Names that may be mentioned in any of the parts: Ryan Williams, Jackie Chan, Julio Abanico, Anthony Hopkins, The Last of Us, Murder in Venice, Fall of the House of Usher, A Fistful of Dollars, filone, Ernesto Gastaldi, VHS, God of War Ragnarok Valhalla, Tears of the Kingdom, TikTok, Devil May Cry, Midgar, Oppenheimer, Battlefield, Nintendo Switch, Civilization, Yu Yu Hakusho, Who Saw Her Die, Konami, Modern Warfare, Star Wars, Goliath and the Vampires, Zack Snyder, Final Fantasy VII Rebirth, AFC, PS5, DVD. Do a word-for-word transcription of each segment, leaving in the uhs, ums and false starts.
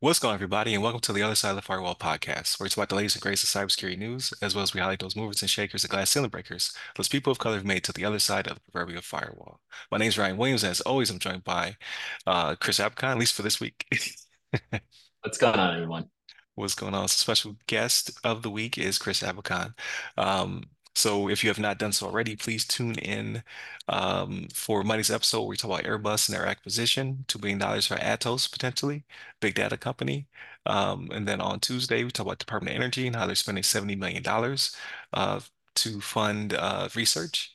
What's going on, everybody, and welcome to The Other Side of the Firewall podcast, where it's about the latest and greatest of cybersecurity news, as well as we highlight those movers and shakers and glass ceiling breakers, those people of color have made to the other side of the proverbial firewall. My name is Ryan Williams, and as always, I'm joined by uh, Chris Abcon, at least for this week. What's going on, everyone? What's going on? Special guest of the week is Chris Abcon. Um So if you have not done so already, please tune in um, for Monday's episode where we talk about Airbus and their acquisition, two billion dollars for Atos, potentially, big data company. Um, and then on Tuesday, we talk about Department of Energy and how they're spending seventy million dollars uh, to fund uh, research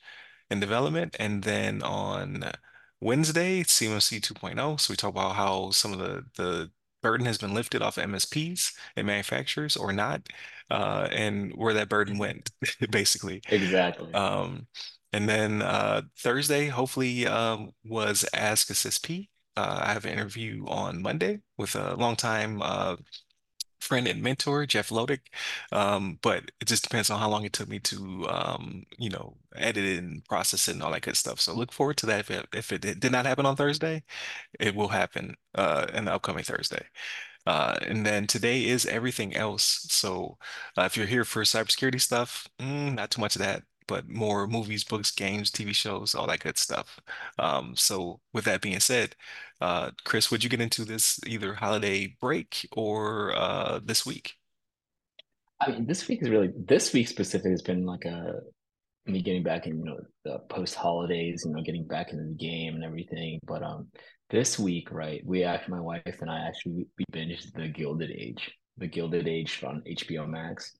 and development. And then on Wednesday, it's C M C two point oh. So we talk about how some of the, the burden has been lifted off M S Ps and manufacturers or not, uh, and where that burden went, basically. Exactly. Um, and then uh, Thursday, hopefully, um, was Ask Assist P. Uh, I have an interview on Monday with a longtime uh, friend and mentor, Jeff Lodick. Um, but it just depends on how long it took me to, um, you know, edit it and process it and all that good stuff. So look forward to that. If it, if it did not happen on Thursday, it will happen uh, in the upcoming Thursday. Uh, and then today is everything else. So uh, if you're here for cybersecurity stuff, mm, not too much of that, but more movies, books, games, T V shows, all that good stuff. Um, so with that being said, uh, Chris, would you get into this either holiday break or uh, this week? I mean, this week is really, this week specifically has been like a, me getting back in, you know, the post holidays, you know, getting back into the game and everything. But um, this week, right, we actually, my wife and I actually, we binged The Gilded Age, The Gilded Age on H B O Max.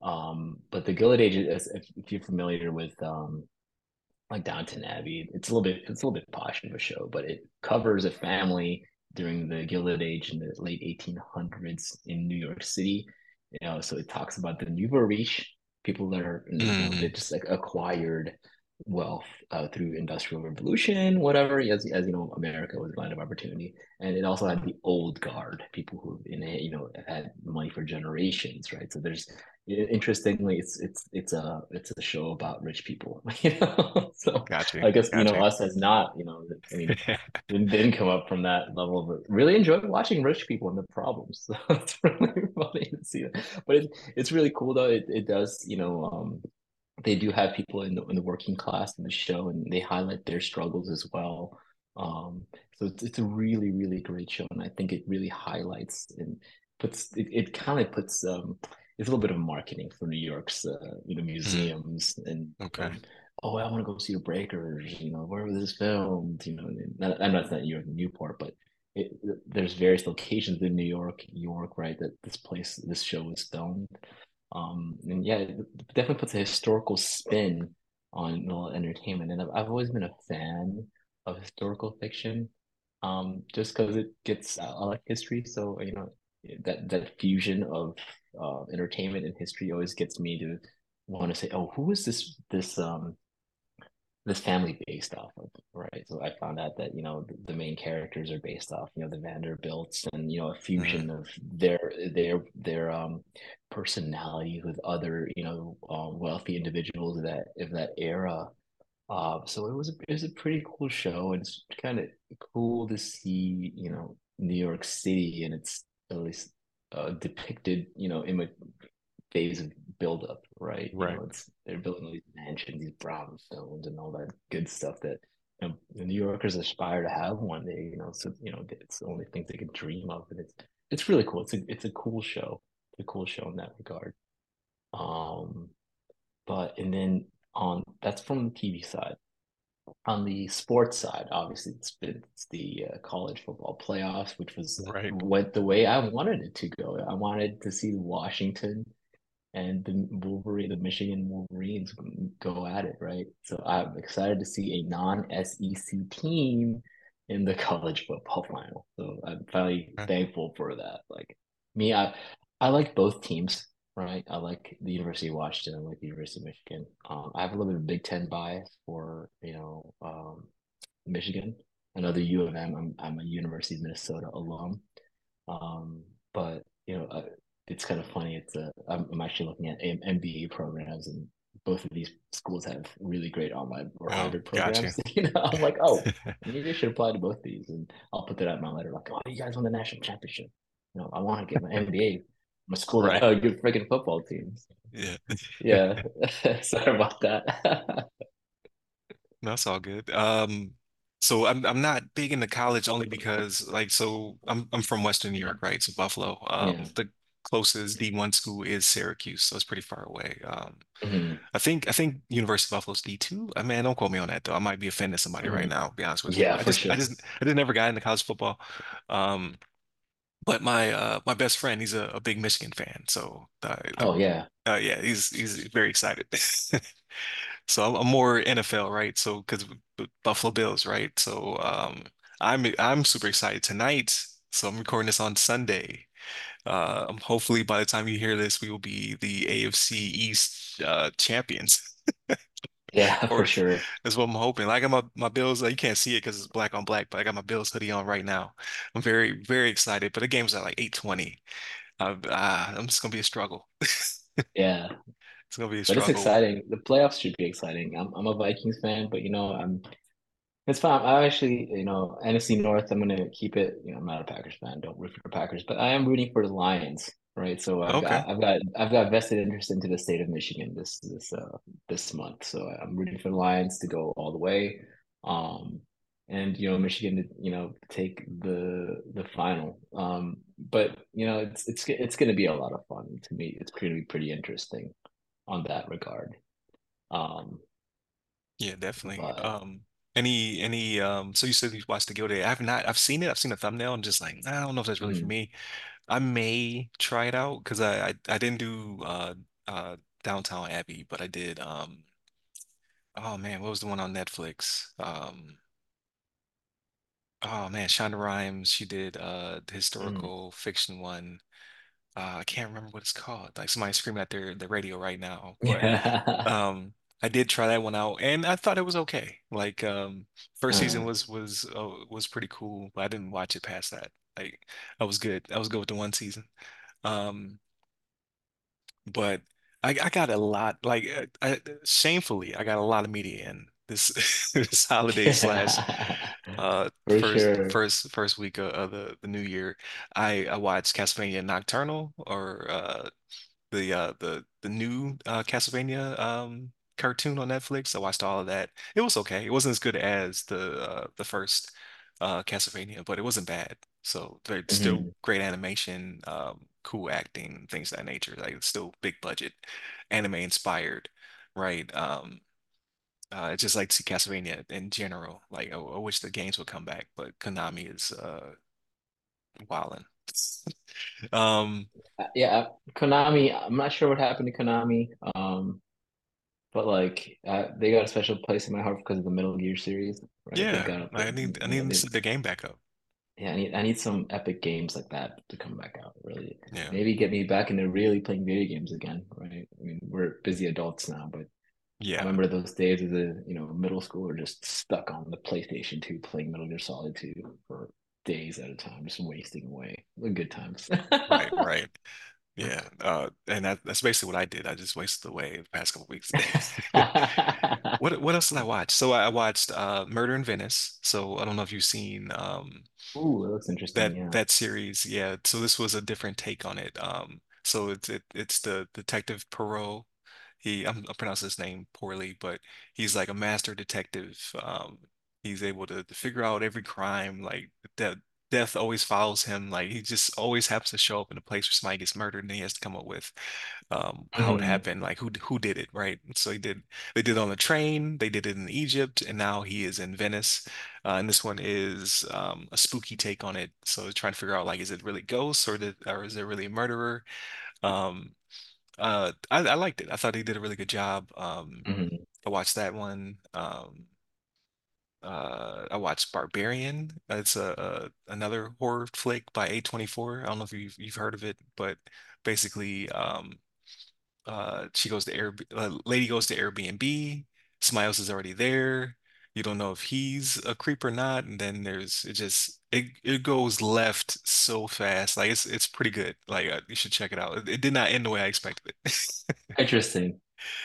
Um, but The Gilded Age, is, if, if you're familiar with um, like Downton Abbey, it's a little bit it's a little bit posh of a show, but it covers a family during the Gilded Age in the late eighteen hundreds in New York City. You know, so it talks about the nouveau riche, people that are you know, they just like acquired wealth uh, through industrial revolution, whatever. As as you know, America was a land of opportunity, and it also had the old guard, people who in it, you know, had money for generations, right? So there's interestingly, it's it's it's a it's a show about rich people, you know. So gotcha, I guess gotcha. you know us as not, you know, I mean, didn't, didn't come up from that level, but really enjoyed watching rich people and their problems. So it's really funny to see that, but it, it's really cool though. It it does, you know. Um, They do have people in the, in the working class in the show, and they highlight their struggles as well. Um, so it's, it's a really, really great show, and I think it really highlights and puts it, it kind of puts um, it's a little bit of marketing for New York's uh, you know museums mm-hmm. and okay. Um, oh, I want to go see the Breakers. You know, where was this filmed? You know, not, I'm not saying New York, Newport, but it, there's various locations in New York, New York, right? That this place, this show was filmed. Um, and yeah, it definitely puts a historical spin on well, entertainment. And I've, I've always been a fan of historical fiction, um, just because it gets, I like history. So, you know, that, that fusion of uh, entertainment and history always gets me to want to say, oh, who is this, this, um, this family based off of, right? So I found out that, you know, the, the main characters are based off, you know, the Vanderbilts and, you know, a fusion of their, their, their um personalities with other, you know, uh, wealthy individuals of that, of that era. Uh, so it was, a, it was a pretty cool show, and it's kind of cool to see, you know, New York City and it's at least uh, depicted, you know, in a phase of buildup, right? Right. You know, it's, they're building these mansions, these brownstones, and all that good stuff that you know, the New Yorkers aspire to have one day. You know, so you know it's the only thing they can dream of, and it's it's really cool. It's a it's a cool show, it's a cool show in that regard. Um, but and then on that's from the T V side. On the sports side, obviously it's been it's the uh, college football playoffs, which was right. went the way I wanted it to go. I wanted to see Washington and the Wolverine, the Michigan Wolverines go at it, right? So I'm excited to see a non-S E C team in the college football final. So I'm finally okay. thankful for that. Like me, I I like both teams, right? I like the University of Washington. I like the University of Michigan. Um, I have a little bit of Big Ten bias for, you know, um, Michigan. I know the U of M. I'm, I'm a University of Minnesota alum. Um, but, you know, I, it's kind of funny. It's a, I'm, I'm actually looking at M B A programs, and both of these schools have really great online or hybrid oh, programs. You. you know, I'm like, oh, maybe I should apply to both these, and I'll put that out in my letter. Like, oh, you guys won the national championship. You know, I want to get my M B A. My school, right? Oh, good freaking football teams. Yeah, yeah. Sorry about that. That's all good. Um, so I'm I'm not big into college only because, like, so I'm I'm from Western New York, right? So Buffalo. Um, yeah. The closest D one school is Syracuse, so it's pretty far away. Um, mm-hmm. I think I think University of Buffalo's D two. I mean, don't quote me on that though. I might be offending somebody mm-hmm. right now. I'll be honest with yeah, you. Yeah, for just, sure. I just I just never got into college football. Um, but my uh my best friend, he's a, a big Michigan fan, so uh, oh yeah, uh, yeah, he's he's very excited. So I'm, I'm more N F L, right? So because Buffalo Bills, right? So um, I'm I'm super excited tonight. So I'm recording this on Sunday. Uh, hopefully by the time you hear this, we will be the A F C East uh, champions. Yeah, for or, sure. That's what I'm hoping. Like, I got my, my Bills, like, you can't see it because it's black on black, but I got my Bills hoodie on right now. I'm very, very excited. But the game's at like eight twenty. Uh, uh, I'm just going to be a struggle. Yeah. It's going to be a struggle. But it's exciting. The playoffs should be exciting. I'm I'm a Vikings fan, but, you know, I'm it's fine. I actually, you know, N F C North, I'm going to keep it. You know, I'm not a Packers fan. Don't root for the Packers. But I am rooting for the Lions, right? So I've, okay. got, I've got I've got vested interest into the state of Michigan this this uh, this month. So I'm rooting for the Lions to go all the way. Um, and, you know, Michigan to, you know, take the the final. Um, but, you know, it's it's it's going to be a lot of fun to me. It's going to be pretty interesting on that regard. Um, yeah, definitely. But, um, any, any, um, so you said you watched The Gilded Age. I've not, I've seen it. I've seen a thumbnail. I'm just like, nah, I don't know if that's really mm-hmm. for me. I may try it out because I, I, I didn't do uh, uh, Downton Abbey, but I did, um, oh man, what was the one on Netflix? Um, oh man, Shonda Rhimes, she did uh, the historical mm-hmm. fiction one. Uh, I can't remember what it's called. Like somebody screaming at their the radio right now. But, yeah. um, I did try that one out, and I thought it was okay. Like um, first uh, season was was uh, was pretty cool, but I didn't watch it past that. Like I was good. I was good with the one season. Um, but I, I got a lot. Like I, I, shamefully, I got a lot of media in this this holiday yeah. slash uh For first sure. first first week of, of the, the new year. I, I watched Castlevania Nocturne, or uh the uh the the new uh Castlevania um cartoon on Netflix. I watched all of that. It was okay. It wasn't as good as the uh, the first uh Castlevania, but it wasn't bad. So they're mm-hmm. still great animation, um cool acting, things of that nature. Like it's still big budget, anime inspired, right? Um Uh, it's just like to see Castlevania in general. Like, I, I wish the games would come back, but Konami is uh, wilding. um, yeah, Konami. I'm not sure what happened to Konami, um, but like uh, they got a special place in my heart because of the Metal Gear series. Right? Yeah, got, like, I need I need know, they, the game back up. Yeah, I need I need some epic games like that to come back out. Really, yeah. Maybe get me back into really playing video games again. Right? I mean, we're busy adults now, but. Yeah, I remember those days as a you know middle schooler, just stuck on the PlayStation two, playing Metal Gear Solid two for days at a time, just wasting away. Good times. Right, right. Yeah, uh, and that, that's basically what I did. I just wasted away the past couple of weeks. What what else did I watch? So I watched uh, Murder in Venice. So I don't know if you've seen. Um, Ooh, that looks interesting. That yeah. that series, yeah. So this was a different take on it. Um, so it's it, it's the detective Poirot. He, I'm, I'll pronounce his name poorly, but he's like a master detective. Um, he's able to, to figure out every crime. Like that, de- death always follows him. Like he just always happens to show up in a place where somebody gets murdered, and he has to come up with um, how mm-hmm. it happened, like who who did it, right? So he did. They did it on the train. They did it in Egypt, and now he is in Venice. Uh, and this one is um, a spooky take on it. So they're trying to figure out like, is it really ghosts or did, or is it really a murderer? Um, Uh, I, I liked it. I thought he did a really good job. Um, mm-hmm. I watched that one. Um, uh, I watched Barbarian. It's a, a another horror flick by A twenty-four. I don't know if you've you've heard of it, but basically, um, uh, she goes to Air, uh, lady goes to Airbnb. Smiles is already there. You don't know if he's a creep or not, and then there's it just it it goes left so fast. Like it's it's pretty good. Like uh, you should check it out. It, it did not end the way I expected it. Interesting.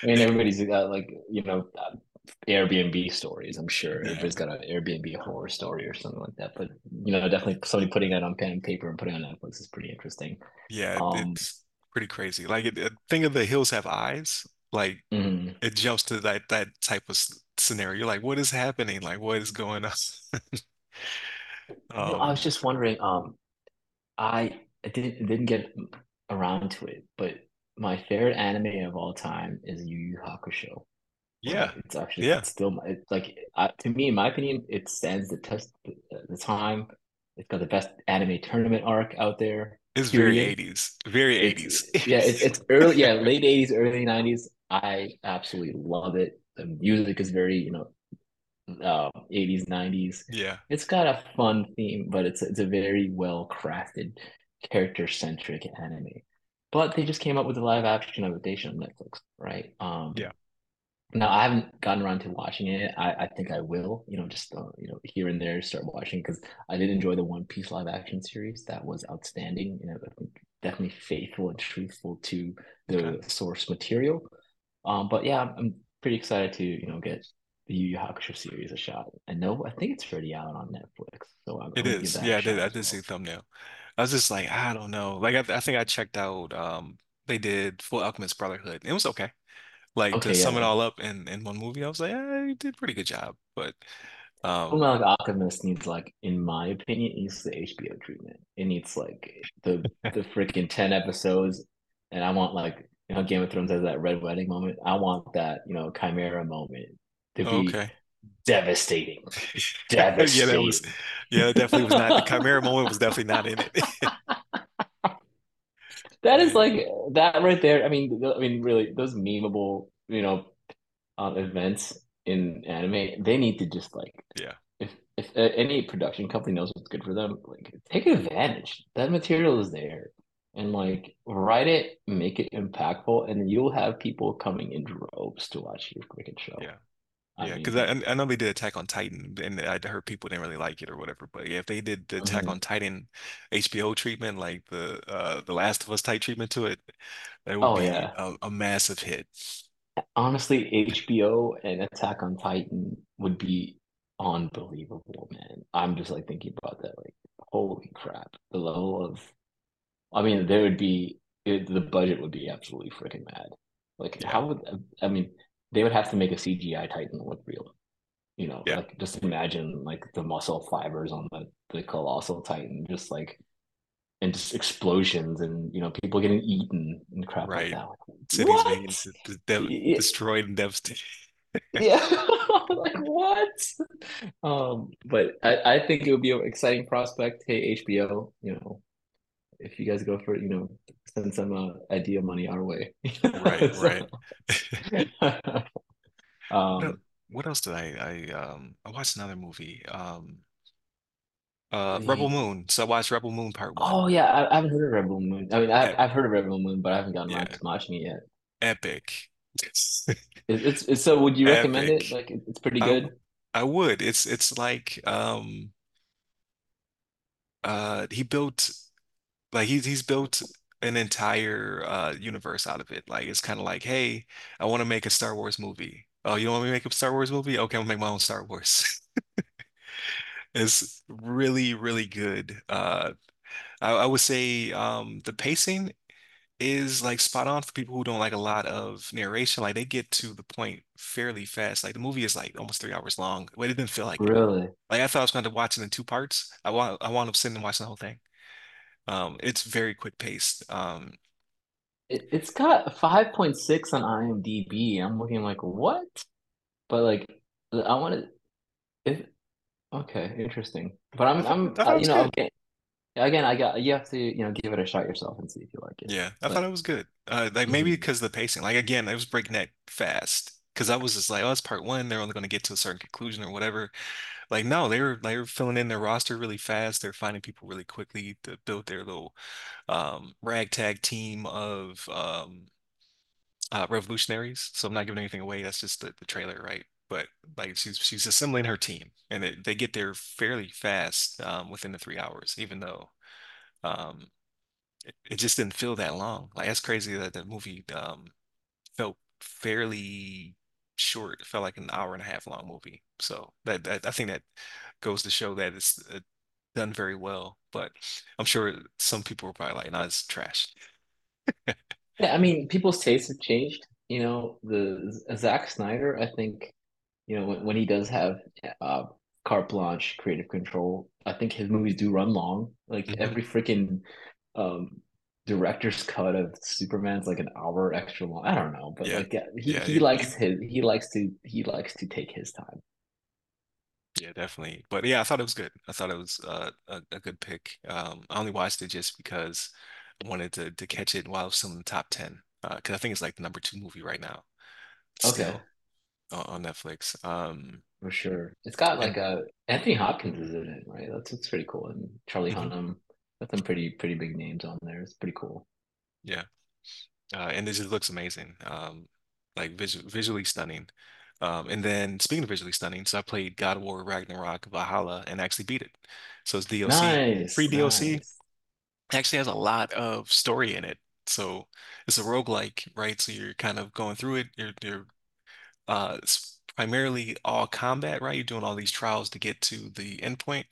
I mean, everybody's got, like, you know, Airbnb stories, I'm sure. Yeah. Everybody's got an Airbnb horror story or something like that. But, you know, definitely somebody putting that on pen and paper and putting it on Netflix is pretty interesting. Yeah, um, it's pretty crazy. Like, it, think of The Hills Have Eyes. Like, mm-hmm. it jumps to that that type of scenario. You're like, what is happening? Like, what is going on? um, well, I was just wondering, um, I didn't, didn't get around to it, but my favorite anime of all time is Yu Yu Hakusho. Yeah, it's actually yeah. It's still it's like uh, to me, in my opinion, it stands the test uh, the time. It's got the best anime tournament arc out there. It's period. very eighties, very eighties. Yeah, it's, it's early, yeah, late eighties, early nineties. I absolutely love it. The music is very, you know, uh, eighties, nineties. Yeah, it's got a fun theme, but it's it's a very well crafted, character centric anime. But they just came up with a live action adaptation on Netflix, right? Um, yeah. Now, I haven't gotten around to watching it. I, I think I will, you know, just, uh, you know, here and there start watching, because I did enjoy the One Piece live action series. That was outstanding. You know, I think definitely faithful and truthful to the okay. source material. Um, but yeah, I'm, I'm pretty excited to, you know, get the Yu Yu Hakusho series a shot. I know, I think it's already out on Netflix. So I'm It is. Yeah, I did. I did see the thumbnail. I was just like, I don't know. Like, I, I think I checked out, um, they did Full Alchemist Brotherhood. It was okay. Like, okay, to sum yeah. it all up in, in one movie, I was like, eh, you did a pretty good job. But um Fullmetal Alchemist needs, like, in my opinion, it needs the H B O treatment. It needs, like, the the freaking ten episodes. And I want, like, you know, Game of Thrones has that red wedding moment. I want that, you know, Chimera moment to be okay. devastating. devastating. yeah, that was yeah, that definitely was not the Chimera moment was definitely not in it. That is like that right there. I mean, I mean, really, those memeable, you know, um, events in anime, they need to just like, yeah. If if any production company knows what's good for them, like, take advantage. That material is there, and like, write it, make it impactful, and you'll have people coming in droves to watch your freaking show. Yeah, I yeah. Because I, I know they did Attack on Titan, and I heard people didn't really like it or whatever. But yeah, if they did the Attack mm-hmm. on Titan H B O treatment, like the uh, the Last of Us type treatment to it, it would oh, be yeah. a, a massive hit. Honestly, H B O and Attack on Titan would be unbelievable, man. I'm just like thinking about that. Like, holy crap, the level of, I mean, there would be it, the budget would be absolutely freaking mad. Like, yeah. how would I mean? They would have to make a C G I Titan look real, you know. Yeah. Like, just imagine like the muscle fibers on the, the colossal Titan, just like, and just explosions, and you know, people getting eaten and crap right. like that. Like, cities being de- de- yeah. destroyed and devastated. yeah, like what? Um, but I, I think it would be an exciting prospect. Hey, H B O, you know, if you guys go for it, you know, send some uh, idea money our way. right, right. um, what, what else did I? I um I watched another movie. Um, uh, the... Rebel Moon. So I watched Rebel Moon Part One. Oh yeah, I, I haven't heard of Rebel Moon. I mean, I've, I've heard of Rebel Moon, but I haven't gotten around yeah. to watching it yet. Epic. it's, it's, it's so. Would you Epic. recommend it? Like, it's pretty good. I, I would. It's it's like um. Uh, he built. Like he's he's built an entire uh, universe out of it. Like, it's kind of like, hey, I want to make a Star Wars movie. Oh, you don't want me to make a Star Wars movie? Okay, I'll make my own Star Wars. It's really, really good. Uh, I, I would say um, the pacing is like spot on for people who don't like a lot of narration. Like, they get to the point fairly fast. Like, the movie is like almost three hours long, but it didn't feel like really. It. Like, I thought I was going to watch it in two parts. I want I wound up sitting and watching the whole thing. Um, it's very quick paced. Um, it, it's got five point six on IMDb. I'm looking like, what? But like, I want to. Okay, interesting. But I'm, I'm, I I, you know, okay. Again, I got you have to, you know, give it a shot yourself and see if you like it. Yeah, I but, thought it was good. Uh, like maybe because mm-hmm. of the pacing. Like again, it was breakneck fast. Because I was just like, oh, it's part one. They're only going to get to a certain conclusion or whatever. Like, no, they were they were filling in their roster really fast. They're finding people really quickly to build their little um, ragtag team of um, uh, revolutionaries. So I'm not giving anything away. That's just the, the trailer, right? But like, she's she's assembling her team, and it, they get there fairly fast um, within the three hours. Even though um, it, it just didn't feel that long. Like, that's crazy that the movie um, felt fairly short. It felt like an hour and a half long movie. So that, that I think that goes to show that it's uh, done very well. But I'm sure some people were probably like, "No, it's trash." Yeah, I mean, people's tastes have changed. You know, the Zack Snyder, I think, you know, when, when he does have uh, carte blanche, creative control, I think his movies do run long. Like mm-hmm. every freaking um, director's cut of Superman's like an hour extra long. I don't know, but yeah. like he, yeah, he yeah. likes his he likes to he likes to take his time. Yeah, definitely. But yeah, I thought it was good. I thought it was uh, a, a good pick. Um, I only watched it just because I wanted to to catch it while it was still in the top ten. Because uh, I think it's like the number two movie right now. Okay. Still on Netflix. Um, For sure. It's got like and, a Anthony Hopkins is in it, right? That's what's pretty cool. And Charlie mm-hmm. Hunnam. That's some pretty pretty big names on there. It's pretty cool. Yeah. Uh, and it just looks amazing. Um, like visu- visually stunning. Um, and then speaking of visually stunning, so I played God of War Ragnarok Valhalla and actually beat it. So it's D L C. Nice, free D L C. Nice. Actually has a lot of story in it. So it's a roguelike, right? So you're kind of going through it. You're, you're uh, it's primarily all combat, right? You're doing all these trials to get to the endpoint.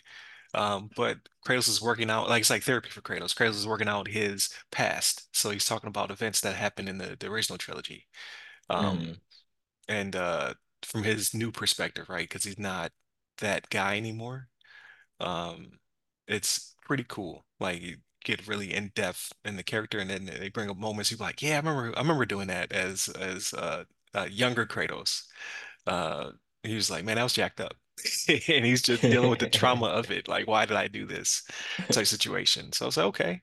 Um, but Kratos is working out, like it's like therapy for Kratos. Kratos is working out his past. So he's talking about events that happened in the, the original trilogy. Um, mm. And uh, from his new perspective, right? Because he's not that guy anymore. Um, it's pretty cool. Like, you get really in depth in the character, and then they bring up moments. You're like, yeah, I remember, I remember doing that as as uh, uh, younger Kratos. Uh, he was like, man, I was jacked up, and he's just dealing with the trauma of it. Like, why did I do this type situation? So I was like, okay.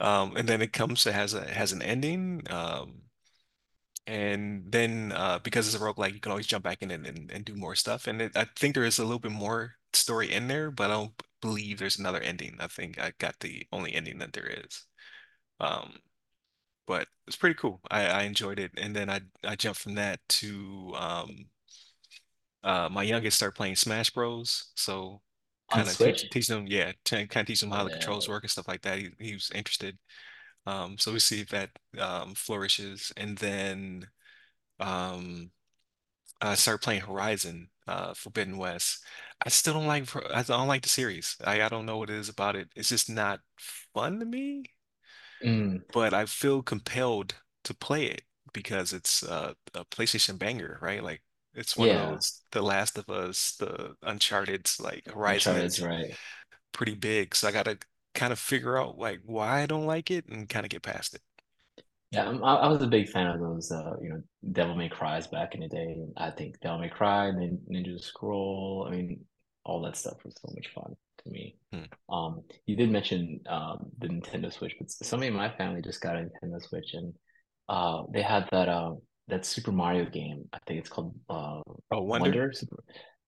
Um, and then it comes, it has a it has an ending. Um, And then uh, because it's a roguelike, you can always jump back in and, and, and do more stuff. And it, I think there is a little bit more story in there, but I don't believe there's another ending. I think I got the only ending that there is. Um, but it's pretty cool. I, I enjoyed it. And then I, I jumped from that to um, uh, my youngest started playing Smash Bros. So kind of teach, teach them, yeah, kind of teach them how oh, the yeah. controls work and stuff like that. He, he was interested. Um, so we see if that um, flourishes, and then um, I started playing Horizon uh, Forbidden West. I still don't like I don't like the series. I, I don't know what it is about it. It's just not fun to me. Mm. But I feel compelled to play it because it's uh, a PlayStation banger, right? Like it's one yeah. of those The Last of Us, the Uncharted's, like Horizon is right. pretty big. So I gotta kind of figure out like why I don't like it and kind of get past it. Yeah, I, I was a big fan of those, uh, you know, Devil May Cry's back in the day. And I think Devil May Cry, Ninja, Ninja Scroll, I mean, all that stuff was so much fun to me. Hmm. Um, you did mention um, the Nintendo Switch, but somebody in my family just got a Nintendo Switch, and uh, they had that uh, that Super Mario game. I think it's called uh, oh, Wonder. Wonder Super...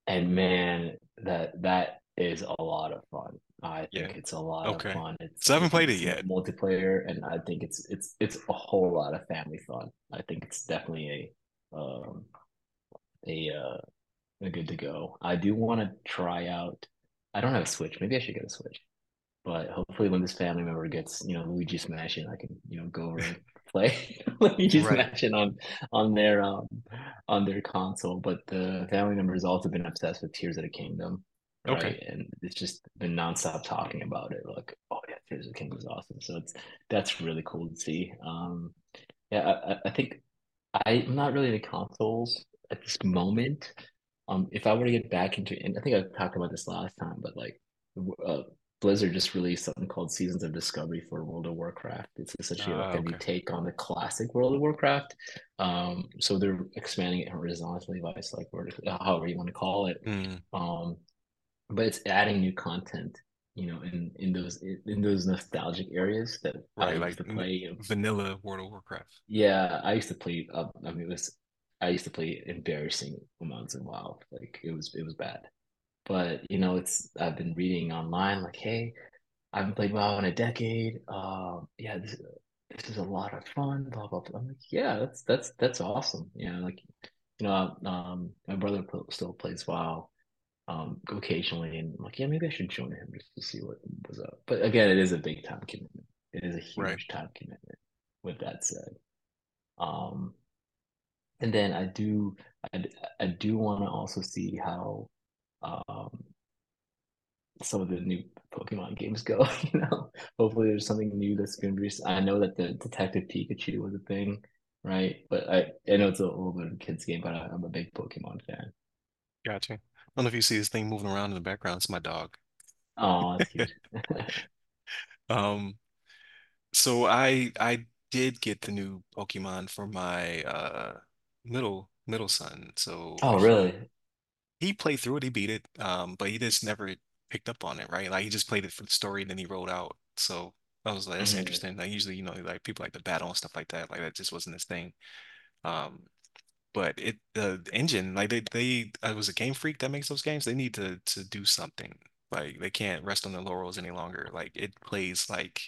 And man, that that is a lot of fun. I think yeah. it's a lot okay. of fun. It's, so I haven't played it yet. Multiplayer, and I think it's it's it's a whole lot of family fun. I think it's definitely a um, a, uh, a good to go. I do want to try out. I don't have a Switch. Maybe I should get a Switch. But hopefully, when this family member gets you know Luigi's Mansion, I can you know go over and play Luigi's right. Mansion on on their um on their console. But the family member has also been obsessed with Tears of the Kingdom. Right? Okay, and it's just been nonstop talking about it. Like, oh yeah, Tears of the Kingdom is awesome. So it's that's really cool to see. Um, yeah, I, I think I'm not really into consoles at this moment. Um, if I were to get back into, and I think I talked about this last time, but like, uh, Blizzard just released something called Seasons of Discovery for World of Warcraft. It's essentially uh, like a okay. new take on the classic World of Warcraft. Um, so they're expanding it horizontally, like like however you want to call it. Mm. Um. But it's adding new content, you know, in, in those in those nostalgic areas that right, I used like to play. Vanilla World of Warcraft. Yeah, I used to play. Uh, I mean, it was I used to play embarrassing amounts of WoW. Like it was it was bad. But you know, it's I've been reading online like, hey, I haven't played WoW in a decade. Um, yeah, this this is a lot of fun. Blah blah blah. I'm like, yeah, that's that's that's awesome. You know, like you know, um, my brother still plays WoW. Um, occasionally, and I'm like, yeah, maybe I should join him just to see what was up. But again, it is a big time commitment. It is a huge right. time commitment. With that said, um, And then I do I, I do want to also see how um, some of the new Pokemon games go. You know, hopefully there's something new that's going to be. I know that the Detective Pikachu was a thing, right? But I I know it's a little bit of a kid's game, but I, I'm a big Pokemon fan. Gotcha. I don't know if you see this thing moving around in the background. It's my dog. Oh, that's cute. Um, so I I did get the new Pokemon for my uh middle middle son. So Oh, really? he played through it, he beat it, um, but he just never picked up on it, right? Like he just played it for the story and then he rolled out. So I was like, that's Mhm. interesting. Like usually, you know, like people like to battle and stuff like that. Like that just wasn't his thing. Um, but it the engine, like they they I was a Game Freak that makes those games. They need to to do something. Like they can't rest on their laurels any longer. Like it plays like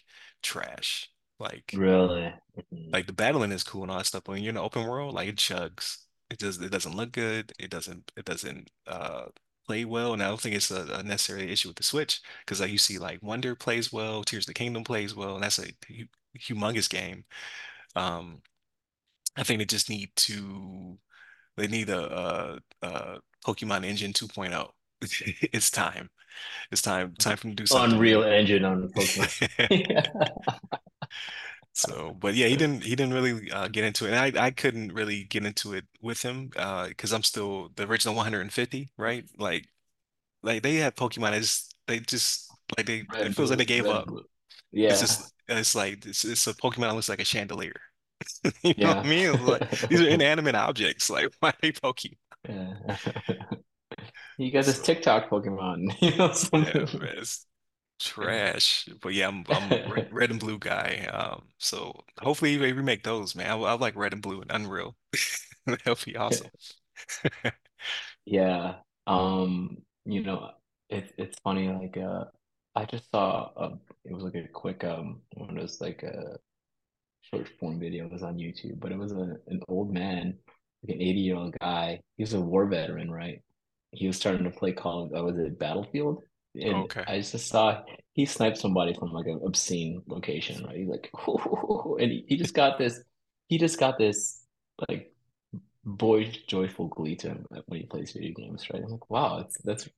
trash. Like Really? Mhm. like the battling is cool and all that stuff, but when you're in the open world, like it chugs. It just it doesn't look good. It doesn't it doesn't uh play well. And I don't think it's a, a necessary issue with the Switch because like you see like Wonder plays well, Tears of the Kingdom plays well, and that's a hu humongous game. Um, I think they just need to they need a, a, a Pokemon Engine 2.0. It's time. It's time time for them to do something Unreal new. Engine on Pokemon. Yeah. So, but yeah, he didn't he didn't really uh, get into it. And I I couldn't really get into it with him uh because I'm still the original one hundred fifty, right? Like like they had Pokemon as they just like they it Red, feels like they blue, gave red, up. blue. It's Yeah. just it's like it's, it's a Pokemon that looks like a chandelier. You know what I Yeah. mean? It's like these are inanimate objects. Like why are they Pokemon? Yeah. You got this So TikTok Pokemon, you know, yeah, something. man, it's trash. But yeah, I'm I'm a red, red and blue guy. Um, so hopefully they remake those, man. I, I like red and blue and Unreal. That'll be awesome. Yeah. Um, you know, it, it's funny, like uh I just saw a, it was like a quick um one of those like uh short form videos on YouTube, but it was a, an old man, like an eighty year old guy. He was a war veteran, right? He was starting to play Call of, uh, was it Battlefield? And Okay. I just saw he sniped somebody from like an obscene location, right? He's like, and he, he just got this, he just got this like boyish, joyful glee to him when he plays video games, right? I'm like, wow, it's that's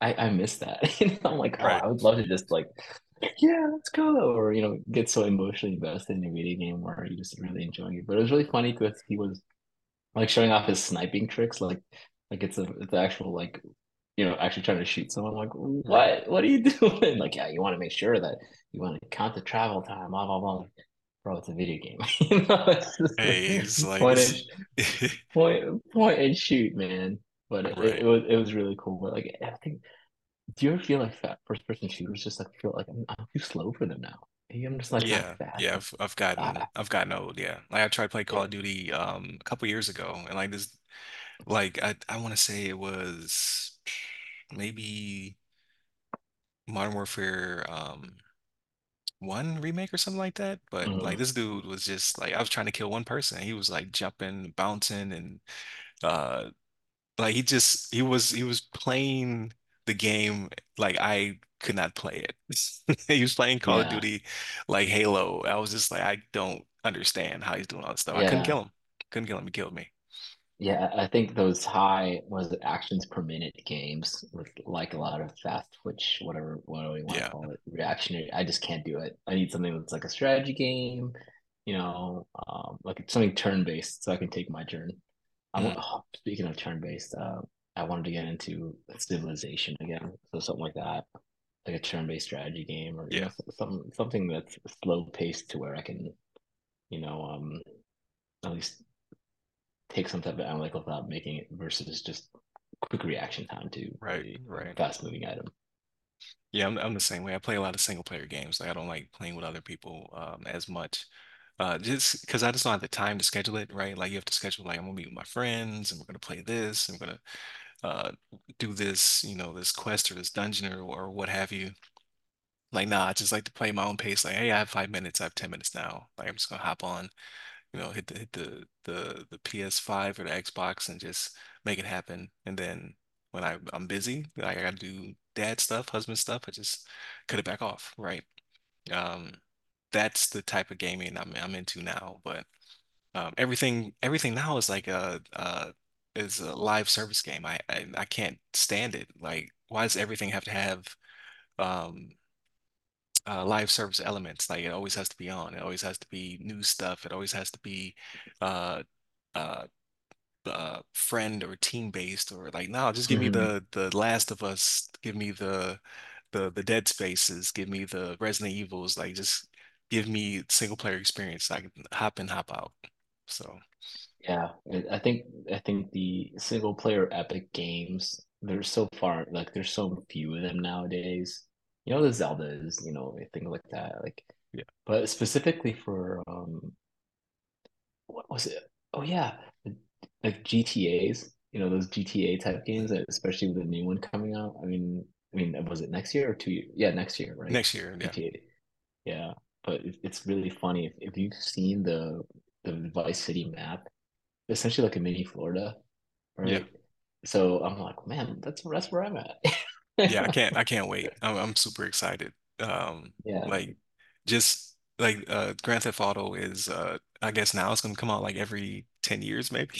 I, I miss that. You know, I'm like, oh, Right. I would love to just like, yeah, let's go. Or, you know, get so emotionally invested in a video game where you're just really enjoying it. But it was really funny because he was like showing off his sniping tricks, like like it's a it's actual like you know, actually trying to shoot someone. Like, Right. what what are you doing? Like, yeah, you want to make sure that you want to count the travel time, blah blah blah. Like, bro, it's a video game. You know, it's just like Hey, it's like point and it's point point and shoot, man. But it, it Right. was it was really cool. But like I think do you ever feel like fat first person shooters just like feel like I'm, I'm too slow for them now? I'm just like not Yeah, fast. yeah, I've I've gotten Ah, I've gotten old, yeah. Like I tried to play Call of yeah. Duty um a couple years ago and like this like I I want to say it was maybe Modern Warfare um one remake or something like that. But like Mhm. this dude was just like I was trying to kill one person. He was like jumping, bouncing, and uh like he just he was he was playing the game like I could not play it. He was playing Call of Yeah, Duty like Halo. I was just like I don't understand how he's doing all this stuff. I couldn't yeah, kill him. Couldn't kill him. He killed me. yeah. I think those high was it actions per minute games with like a lot of fast twitch, whatever, whatever we want to Yeah. call it, reactionary. I just can't do it. I need something that's like a strategy game, you know, um, like it's something turn based so I can take my turn. I want. Mm. Oh, speaking of turn based, uh, I wanted to get into Civilization again, so something like that, like a turn based strategy game, or you know, Yeah. something something that's slow paced to where I can, you know, um, at least take some type of analytical without making it versus just quick reaction time to Right. a Right. fast moving item. Yeah, I'm, I'm the same way. I play a lot of single player games. Like I don't like playing with other people um, as much. Uh, just because I just don't have the time to schedule it, right? Like you have to schedule like I'm gonna meet with my friends and we're gonna play this and we're gonna uh, do this, you know, this quest or this dungeon or, or what have you. Like nah, I just like to play my own pace. Like hey, I have five minutes, I have ten minutes now. Like I'm just gonna hop on, you know, hit the hit the the the P S five or the Xbox and just make it happen. And then when I I'm busy, like I gotta do dad stuff, husband stuff, I just cut it back off, right? Um, that's the type of gaming I'm I'm into now. But Um, everything everything now is like a uh is a live service game. I, I I can't stand it. Like, why does everything have to have um uh, live service elements? Like, it always has to be on. It always has to be new stuff. It always has to be uh uh uh friend or team based, or like, no, just give me hmm the the Last of Us, give me the the the Dead Spaces, give me the Resident Evils, like just give me single player experience. I can hop in, hop out. So Yeah, it- I think I think the single player epic games, they're so far, like there's so few of them nowadays. You know, the Zeldas, you know, things like that. Like, yeah. but specifically for um, what was it? Oh yeah, like G T As. You know, those G T A type games, especially with the new one coming out. I mean, I mean, was it next year or two years? Yeah, next year, right? Next year, yeah. G T A. Yeah, but it, it's really funny if, if you've seen the the Vice City map, essentially like a mini Florida, Yeah. right? So I'm like, man, that's that's where I'm at. Yeah, I can't I can't wait. I'm I'm super excited. Um Yeah, like just like uh Grand Theft Auto is uh I guess now it's gonna come out like every ten years maybe.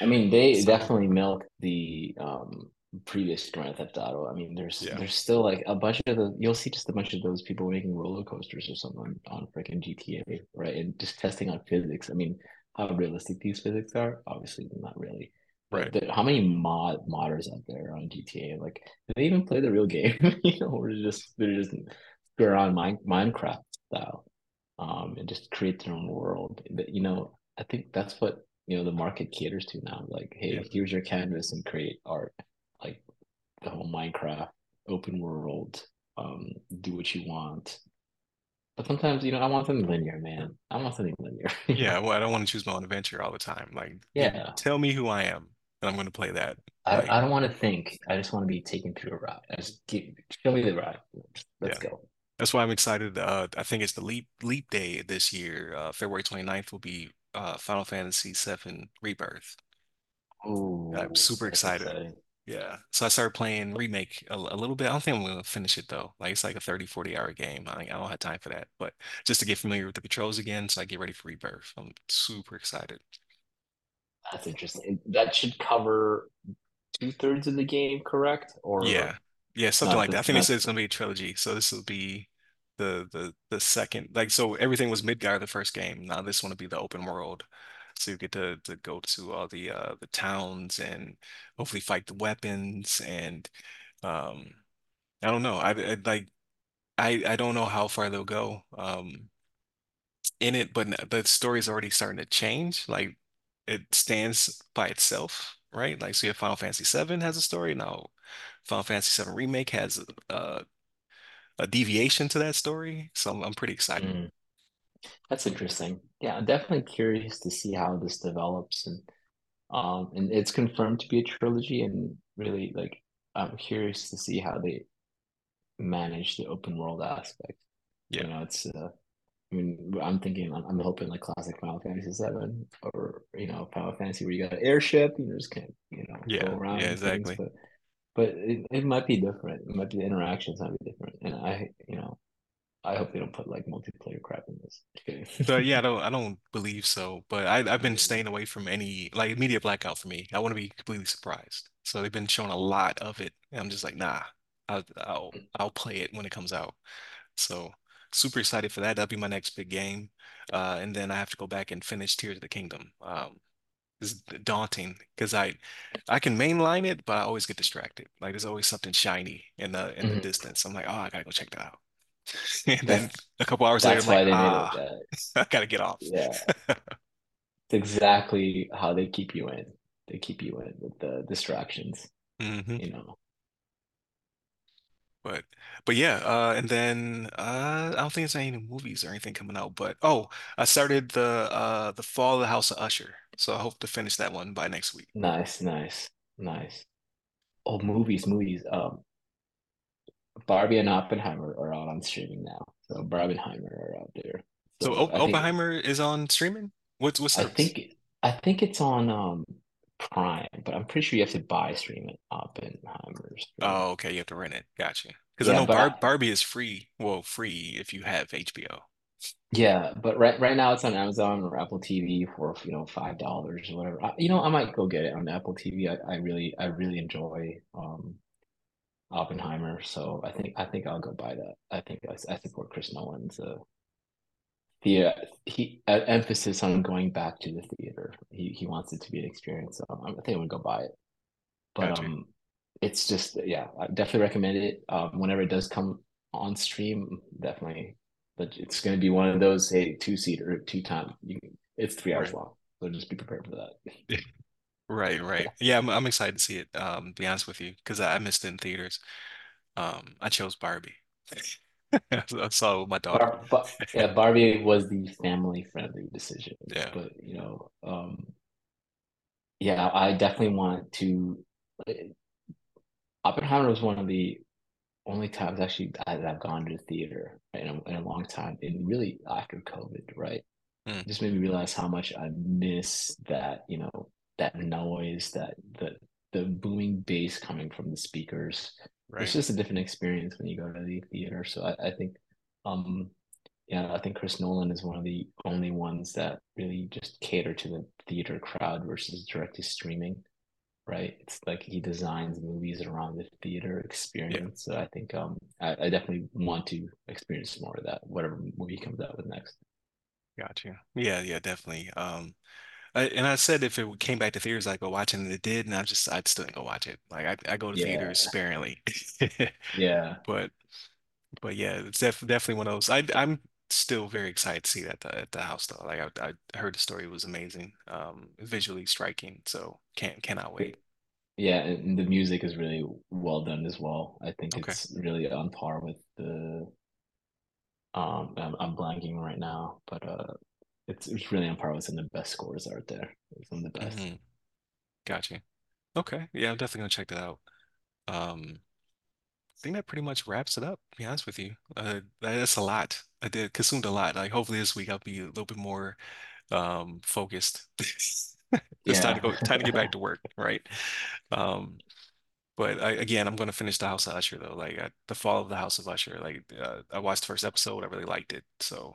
I mean, they So definitely milk the um previous Grand Theft Auto. I mean, there's yeah. there's still like a bunch of the you'll see just a bunch of those people making roller coasters or something on freaking G T A, right? And just testing on physics. I mean, how realistic these physics are, obviously not really. But Right. the, how many mod modders out there on G T A? Like, do they even play the real game? You know, or just they're just they're on Mine, Minecraft style, um, and just create their own world. But you know, I think that's what you know the market caters to now. Like, Yeah. hey, here's your canvas and create art. Like the whole Minecraft open world, um, do what you want. But sometimes, you know, I want something linear, man. I want something linear, you Yeah, know. well, I don't want to choose my own adventure all the time. Like, give Yeah. tell me who I am and I'm gonna play that. I, Like, I don't want to think. I just want to be taken through a ride. I just give, show me the ride. Let's yeah. go. That's why I'm excited. Uh, I think it's the leap leap day this year. Uh, February 29th will be uh, Final Fantasy seven Rebirth. I'm Oh, super that's excited. exciting. Yeah. So I started playing Remake a, a little bit. I don't think I'm going to finish it though. Like, it's like a thirty, forty hour game. I, I don't have time for that. But just to get familiar with the controls again, so I get ready for Rebirth. I'm super excited. That's interesting. That should cover two thirds of the game, correct? Or Yeah. Yeah, something not like that. I the think they not said it's going to be a trilogy. So this will be the the the second. Like, so everything was Midgar the first game. Now this one will be the open world. So you get to to go to all the uh the towns and hopefully fight the weapons, and um I don't know. I, I like I I don't know how far they'll go um in it, but n- the story is already starting to change. Like, it stands by itself, right? Like, so you have Final Fantasy seven has a story now. Final Fantasy seven Remake has a, a deviation to that story, so I'm, I'm pretty excited. Mm, that's interesting. Yeah, I'm definitely curious to see how this develops, and um and it's confirmed to be a trilogy, and really like I'm curious to see how they manage the open world aspect. Yeah, You know, it's uh, I mean, I'm thinking, I'm, I'm hoping like classic Final Fantasy seven or, you know, Final Fantasy where you got an airship, you just can, you know, go yeah, around yeah, and things, exactly. but but it, it might be different. It might be the interactions might be different. And I, you know, I hope they don't put like multiplayer crap in this. So yeah, I don't I don't believe so, but I I've been staying away from any like media blackout for me. I want to be completely surprised. So they've been showing a lot of it, and I'm just like, nah, I'll I'll I'll play it when it comes out. So super excited for that. That'll be my next big game, uh, and then I have to go back and finish Tears of the Kingdom. Um, it's daunting because I I can mainline it, but I always get distracted. Like, there's always something shiny in the in the Mhm. distance. I'm like, oh, I gotta go check that out. And then That's a couple hours later, I'm that's like, why they made it ah, that. I gotta get off. Yeah. It's exactly how they keep you in. They keep you in with the distractions, hmm you know. But but yeah, uh, and then uh, I don't think there's any new movies or anything coming out. But oh, I started the uh, the Fall of the House of Usher, so I hope to finish that one by next week. Nice, nice, nice. Oh, movies, movies. Um, Barbie and Oppenheimer are out on streaming now. So Barbie and Oppenheimer are out there. So So o I think Oppenheimer is on streaming. What's what I service? think I think it's on um Prime, but I'm pretty sure you have to buy stream it Oppenheimer stream. Oh, okay, you have to rent it. Gotcha. Because I Yeah, know but Bar I, Barbie is free. Well, free if you have H B O. Yeah, but right right now it's on Amazon or Apple T V for, you know, five dollars or whatever. I, you know, I might go get it on Apple T V. I, I really I really enjoy um Oppenheimer, so I think I think I'll go buy that. I think I, I support Chris Nolan's uh, the he uh, emphasis on going back to the theater. He he wants it to be an experience. So I think I'm gonna go buy it. But gotcha. um, it's just yeah, I definitely recommend it. Um, whenever it does come on stream, definitely. But it's going to be one of those, hey, two-seater, two-time. It's three hours right. long, so just be prepared for that. Right, right. Yeah, I'm, I'm excited to see it, um, to be honest with you, because I, I missed it in theaters. Um, I chose Barbie. I saw it with my daughter. Bar- Bar- yeah, Barbie was the family-friendly decision. Yeah. But, you know, um, yeah, I definitely want to... Oppenheimer was one of the... only times actually that I've gone to the theater right, in, a, in a long time, and really after COVID, right? Mm. It just made me realize how much I miss that, you know, that noise, that the the booming bass coming from the speakers. Right. It's just a different experience when you go to the theater. So I, I think, um, yeah, I think Chris Nolan is one of the only ones that really just cater to the theater crowd versus directly streaming. Right, it's like he designs movies around the theater experience. Yeah. So I think um, I, I definitely want to experience more of that. Whatever movie comes out with next. Gotcha. Yeah, yeah, definitely. Um, I, and I said if it came back to theaters, I'd go watch it, and it did. And I just, I'd still go watch it. Like I, I go to yeah. theaters sparingly. yeah. But, but yeah, it's def- definitely one of those. I, I'm still very excited to see that at the, at the house though. Like I, I heard the story was amazing, um, visually striking. So can't cannot wait. Yeah, and the music is really well done as well. I think okay. it's really on par with the. Um, I'm, I'm blanking right now, but uh, it's it's really on par with some of the best scores out there. It's one of the best. Mm-hmm. Gotcha. Okay, yeah, I'm definitely gonna check that out. Um. I think that pretty much wraps it up, to be honest with you. Uh, that's a lot. I did consumed a lot. Like hopefully this week I'll be a little bit more um, focused. It's yeah. time to go, time to get back to work, right? Um, but I, again, I'm going to finish The House of Usher though. Like I, the Fall of the House of Usher. Like uh, I watched the first episode. I really liked it, so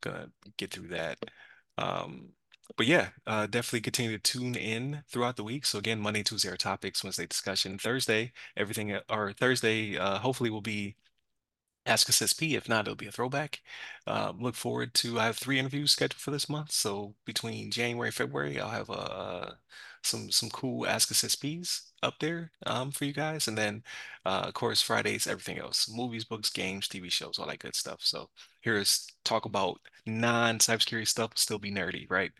gonna get through that. Um, But yeah, uh, definitely continue to tune in throughout the week. So again, Monday, Tuesday are topics, Wednesday discussion, Thursday, everything, or Thursday, uh, hopefully will be Ask Us S P. If not, it'll be a throwback. Uh, look forward to, I have three interviews scheduled for this month. So between January and February, I'll have uh, some some cool Ask Us S Ps up there um, for you guys. And then, uh, of course, Fridays, everything else, movies, books, games, T V shows, all that good stuff. So here's talk about non-cybersecurity stuff, still be nerdy, right?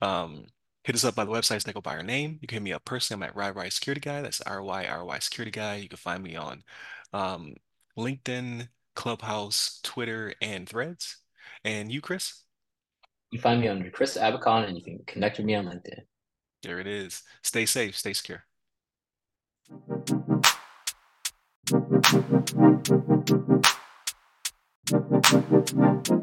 Um, hit us up by the website. They go by our name. You can hit me up personally. I'm at R Y Security Guy. That's R Y, R Y Security Guy. You can find me on um, LinkedIn, Clubhouse, Twitter, and Threads. And you, Chris? You find me under Chris Abacon, and you can connect with me on LinkedIn. There it is. Stay safe. Stay secure. Thank you.